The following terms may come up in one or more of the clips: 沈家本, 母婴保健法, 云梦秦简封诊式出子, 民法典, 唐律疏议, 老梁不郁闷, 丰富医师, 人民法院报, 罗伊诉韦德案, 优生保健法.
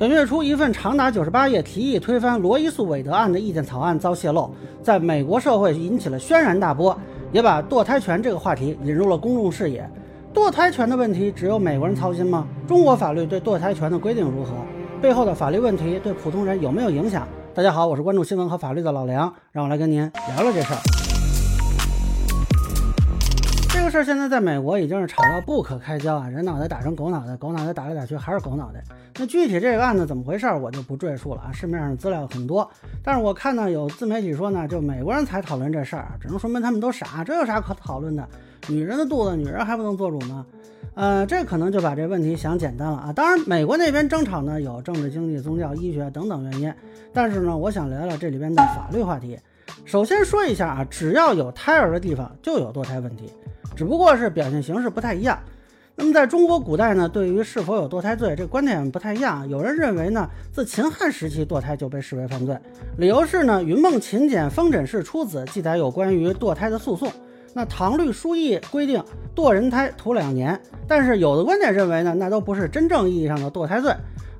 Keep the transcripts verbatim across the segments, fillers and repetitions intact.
本月初，一份长达九十八页提议推翻罗伊诉韦德案的意见草案遭泄露，在美国社会引起了轩然大波，也把堕胎权这个话题引入了公众视野。堕胎权的问题只有美国人操心吗？中国法律对堕胎权的规定如何？背后的法律问题对普通人有没有影响？大家好，我是关注新闻和法律的老梁，让我来跟您聊聊这事儿。这个事儿现在在美国已经是吵到不可开交啊，人脑袋打成狗脑袋，狗脑袋打来打去还是狗脑袋。那具体这个案子怎么回事我就不赘述了啊，市面上资料很多，但是我看到有自媒体说呢，就美国人才讨论这事儿，只能说明他们都傻，这有啥可讨论的？女人的肚子，女人还不能做主吗？呃，这可能就把这问题想简单了啊。当然，美国那边争吵呢有政治、经济、宗教、医学等等原因，但是呢，我想聊聊这里边的法律话题。首先说一下啊，只要有胎儿的地方就有堕胎问题，只不过是表现形式不太一样。那么在中国古代呢，对于是否有堕胎罪这观点不太一样，有人认为呢，自秦汉时期堕胎就被视为犯罪，理由是呢，《云梦秦简封诊式出子》记载有关于堕胎的诉讼。那唐律疏议规定堕人胎徒两年，但是有的观点认为呢，那都不是真正意义上的堕胎罪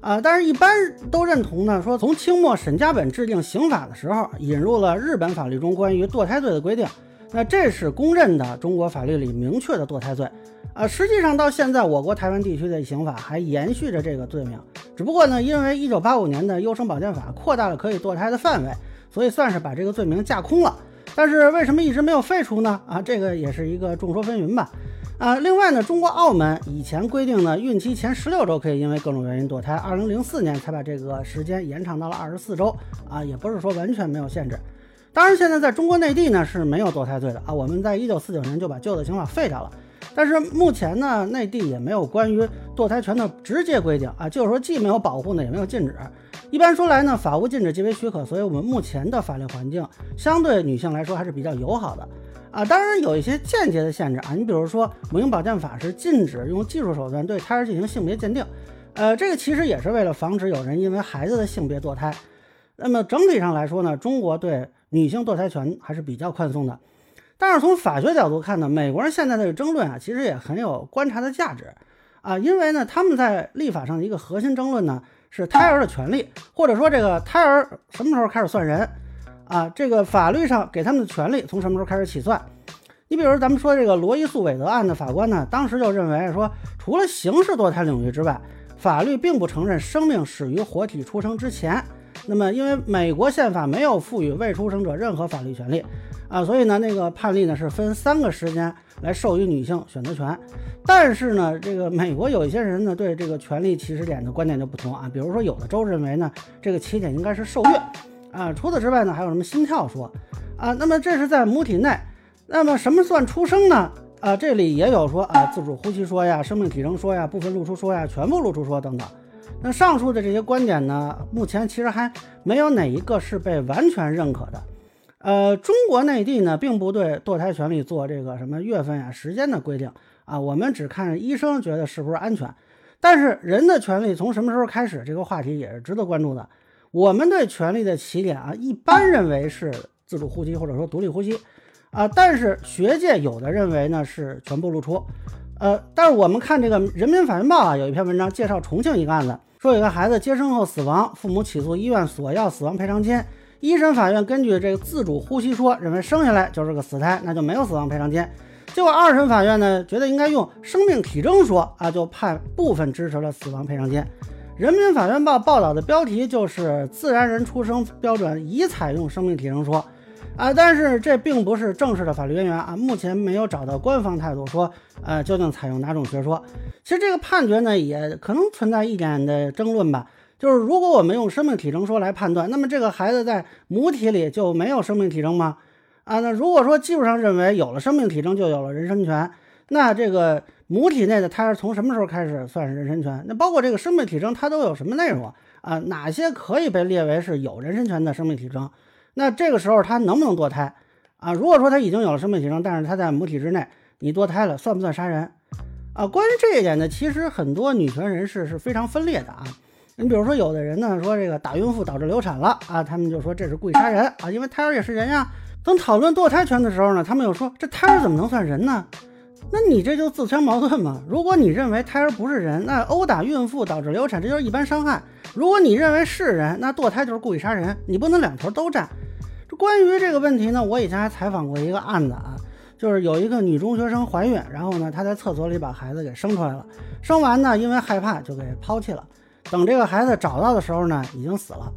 啊、呃。但是一般都认同呢，说从清末沈家本制定刑法的时候，引入了日本法律中关于堕胎罪的规定，那这是公认的中国法律里明确的堕胎罪啊、呃。实际上到现在，我国台湾地区的刑法还延续着这个罪名，只不过呢，因为一九八五年的优生保健法扩大了可以堕胎的范围，所以算是把这个罪名架空了。但是为什么一直没有废除呢？啊，这个也是一个众说纷纭吧。啊，另外呢，中国澳门以前规定呢，孕期前十六周可以因为各种原因堕胎，二零零四年才把这个时间延长到了二十四周，啊，也不是说完全没有限制。当然，现在在中国内地呢是没有堕胎罪的啊，我们在一九四九年就把旧的刑法废掉了。但是目前呢，内地也没有关于堕胎权的直接规定啊，就是说既没有保护呢，也没有禁止。一般说来呢，法无禁止即为许可，所以我们目前的法律环境相对女性来说还是比较友好的啊。当然有一些间接的限制啊，你比如说《母婴保健法》是禁止用技术手段对胎儿进行性别鉴定，呃，这个其实也是为了防止有人因为孩子的性别堕胎。那么整体上来说呢，中国对女性堕胎权还是比较宽松的。但是从法学角度看呢，美国人现在的争论啊，其实也很有观察的价值啊，因为呢，他们在立法上的一个核心争论呢。是胎儿的权利，或者说这个胎儿什么时候开始算人啊？这个法律上给他们的权利从什么时候开始起算？你比如咱们说这个罗伊诉韦德案的法官呢，当时就认为说，除了刑事堕胎领域之外，法律并不承认生命始于活体出生之前。那么，因为美国宪法没有赋予未出生者任何法律权利啊，所以呢，那个判例呢是分三个时间来授予女性选择权。但是呢，这个美国有一些人呢对这个权利起始点的观点就不同啊，比如说有的州认为呢，这个起点应该是受孕啊。除此之外呢，还有什么心跳说啊？那么这是在母体内。那么什么算出生呢？啊，这里也有说啊，自主呼吸说呀，生命体征说呀，部分露出说呀，全部露出说等等。那上述的这些观点呢，目前其实还没有哪一个是被完全认可的。呃，中国内地呢，并不对堕胎权利做这个什么月份呀、时间的规定啊，我们只看医生觉得是不是安全。但是人的权利从什么时候开始，这个话题也是值得关注的。我们对权利的起点啊，一般认为是自主呼吸或者说独立呼吸啊，但是学界有的认为呢是全部露出。呃，但是我们看这个人民法院报啊，有一篇文章介绍重庆一个案子，说有个孩子接生后死亡，父母起诉医院索要死亡赔偿金，一审法院根据这个自主呼吸说认为生下来就是个死胎，那就没有死亡赔偿金。结果二审法院呢觉得应该用生命体征说啊，就判部分支持了死亡赔偿金。人民法院报报道的标题就是自然人出生标准已采用生命体征说啊，但是这并不是正式的法律渊源啊，目前没有找到官方态度说，呃，究竟采用哪种学说。其实这个判决呢，也可能存在一点的争论吧。就是如果我们用生命体征说来判断，那么这个孩子在母体里就没有生命体征吗？啊，那如果说技术上认为有了生命体征就有了人身权，那这个母体内的胎儿从什么时候开始算是人身权？那包括这个生命体征它都有什么内容啊？哪些可以被列为是有人身权的生命体征？那这个时候他能不能堕胎啊？如果说他已经有了生命体征，但是他在母体之内，你堕胎了，算不算杀人啊？关于这一点呢，其实很多女权人士是非常分裂的啊。你比如说，有的人呢说这个打孕妇导致流产了啊，他们就说这是故意杀人啊，因为胎儿也是人呀。等讨论堕胎权的时候呢，他们又说这胎儿怎么能算人呢？那你这就自相矛盾嘛。如果你认为胎儿不是人，那殴打孕妇导致流产，这就是一般伤害。如果你认为是人，那堕胎就是故意杀人，你不能两头都占。这关于这个问题呢，我以前还采访过一个案子啊，就是有一个女中学生怀孕，然后呢她在厕所里把孩子给生出来了，生完呢因为害怕就给抛弃了，等这个孩子找到的时候呢已经死了。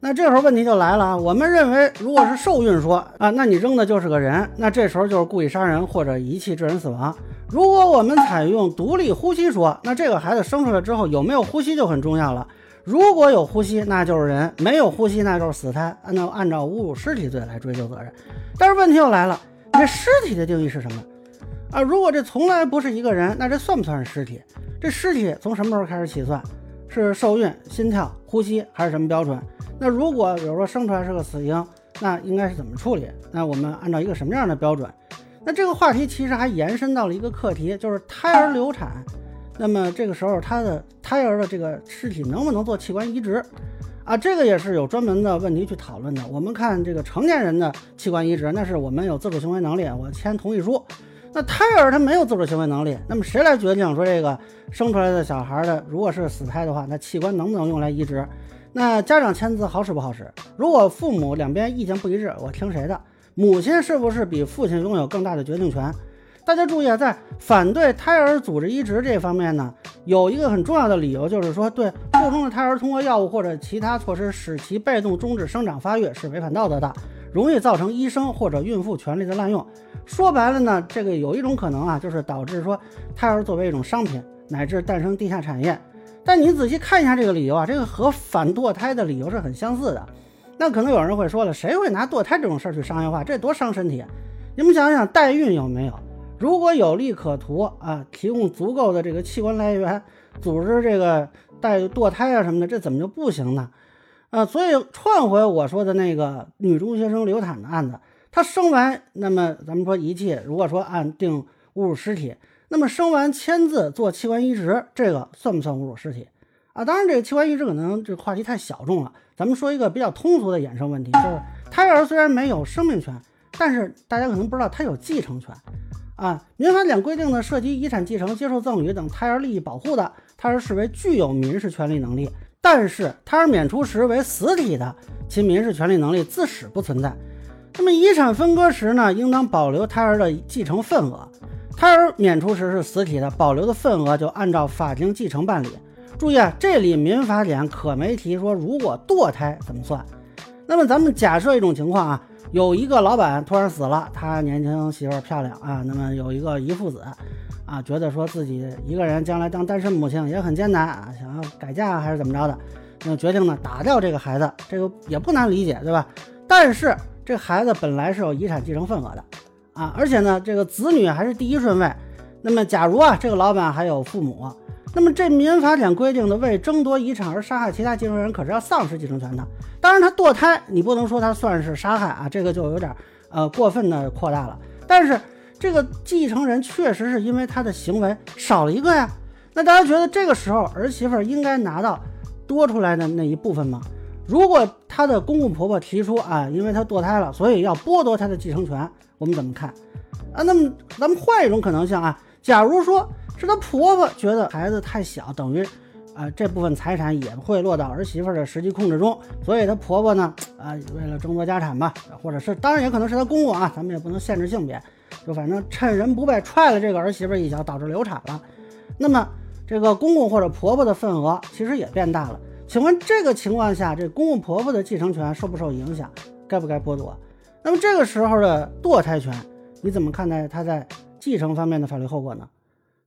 那这时候问题就来了啊，我们认为如果是受孕说啊，那你扔的就是个人，那这时候就是故意杀人或者遗弃致人死亡。如果我们采用独立呼吸说，那这个孩子生出来之后有没有呼吸就很重要了，如果有呼吸那就是人，没有呼吸那就是死胎，按照按照侮辱尸体罪来追究责任。但是问题又来了，这尸体的定义是什么啊？如果这从来不是一个人，那这算不算是尸体？这尸体从什么时候开始起算？是受孕、心跳、呼吸还是什么标准？那如果比如说生出来是个死婴，那应该是怎么处理？那我们按照一个什么样的标准？那这个话题其实还延伸到了一个课题，就是胎儿流产。那么这个时候他的胎儿的这个尸体能不能做器官移植啊？这个也是有专门的问题去讨论的。我们看这个成年人的器官移植，那是我们有自主行为能力，我签同意书。那胎儿他没有自主行为能力，那么谁来决定说这个生出来的小孩的如果是死胎的话，那器官能不能用来移植？那家长签字好使不好使？如果父母两边意见不一致，我听谁的？母亲是不是比父亲拥有更大的决定权？大家注意啊，在反对胎儿组织移植这方面呢，有一个很重要的理由，就是说对腹中的胎儿通过药物或者其他措施使其被动终止生长发育是违反道德的，容易造成医生或者孕妇权利的滥用。说白了呢，这个有一种可能啊，就是导致说胎儿作为一种商品，乃至诞生地下产业。但你仔细看一下这个理由啊，这个和反堕胎的理由是很相似的。那可能有人会说了，谁会拿堕胎这种事儿去商业化？这多伤身体！你们想想，代孕有没有？如果有利可图啊，提供足够的这个器官来源，组织这个代堕胎啊什么的，这怎么就不行呢？啊、呃，所以串回我说的那个女中学生流产的案子，她生完，那么咱们说遗弃，如果说按定侮辱尸体，那么生完签字做器官移植，这个算不算侮辱尸体啊？当然，这个器官移植可能这个话题太小众了，咱们说一个比较通俗的衍生问题，就是胎儿虽然没有生命权，但是大家可能不知道它有继承权。啊，民法典规定的涉及遗产继承、接受赠与等胎儿利益保护的，胎儿视为具有民事权利能力；但是胎儿娩出时为死体的，其民事权利能力自始不存在。那么遗产分割时呢，应当保留胎儿的继承份额。胎儿娩出时是死体的，保留的份额就按照法定继承办理。注意啊，这里民法典可没提说如果堕胎怎么算。那么咱们假设一种情况啊。有一个老板突然死了，他年轻媳妇漂亮啊，那么有一个遗腹子啊，觉得说自己一个人将来当单身母亲也很艰难啊，想要改嫁还是怎么着的，那决定呢打掉这个孩子，这个也不难理解，对吧？但是这孩子本来是有遗产继承份额的啊，而且呢这个子女还是第一顺位。那么假如啊这个老板还有父母，那么这民法典规定的为争夺遗产而杀害其他继承人，可是要丧失继承权的。当然他堕胎你不能说他算是杀害啊，这个就有点呃过分的扩大了。但是这个继承人确实是因为他的行为少了一个呀，那大家觉得这个时候儿媳妇应该拿到多出来的那一部分吗？如果他的公公婆婆提出啊，因为他堕胎了所以要剥夺他的继承权，我们怎么看啊？那么咱们换一种可能性啊，假如说是她婆婆觉得孩子太小，等于，呃，这部分财产也会落到儿媳妇的实际控制中，所以她婆婆呢，啊、呃，为了争夺家产吧，或者是当然也可能是她公公啊，咱们也不能限制性别，就反正趁人不备踹了这个儿媳妇一脚，导致流产了。那么这个公公或者婆婆的份额其实也变大了。请问这个情况下，这公公婆婆的继承权受不受影响？该不该剥夺？那么这个时候的堕胎权，你怎么看待它在继承方面的法律后果呢？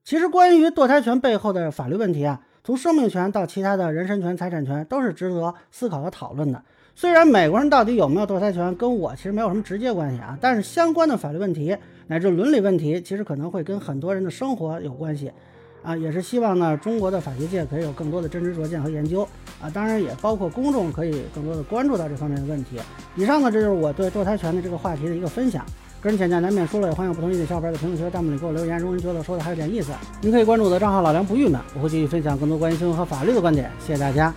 其实关于堕胎权背后的法律问题啊，从生命权到其他的人身权、财产权都是值得思考和讨论的。虽然美国人到底有没有堕胎权跟我其实没有什么直接关系啊，但是相关的法律问题乃至伦理问题其实可能会跟很多人的生活有关系啊，也是希望呢中国的法学界可以有更多的真知灼见和研究啊，当然也包括公众可以更多的关注到这方面的问题。以上呢，这就是我对堕胎权的这个话题的一个分享。个人浅见难免说了，也欢迎不同意见小伙伴在评论区、弹幕里给我留言。如果您觉得说的还有点意思，您可以关注我的账号“老梁不郁闷”，我会继续分享更多关于新闻和法律的观点。谢谢大家。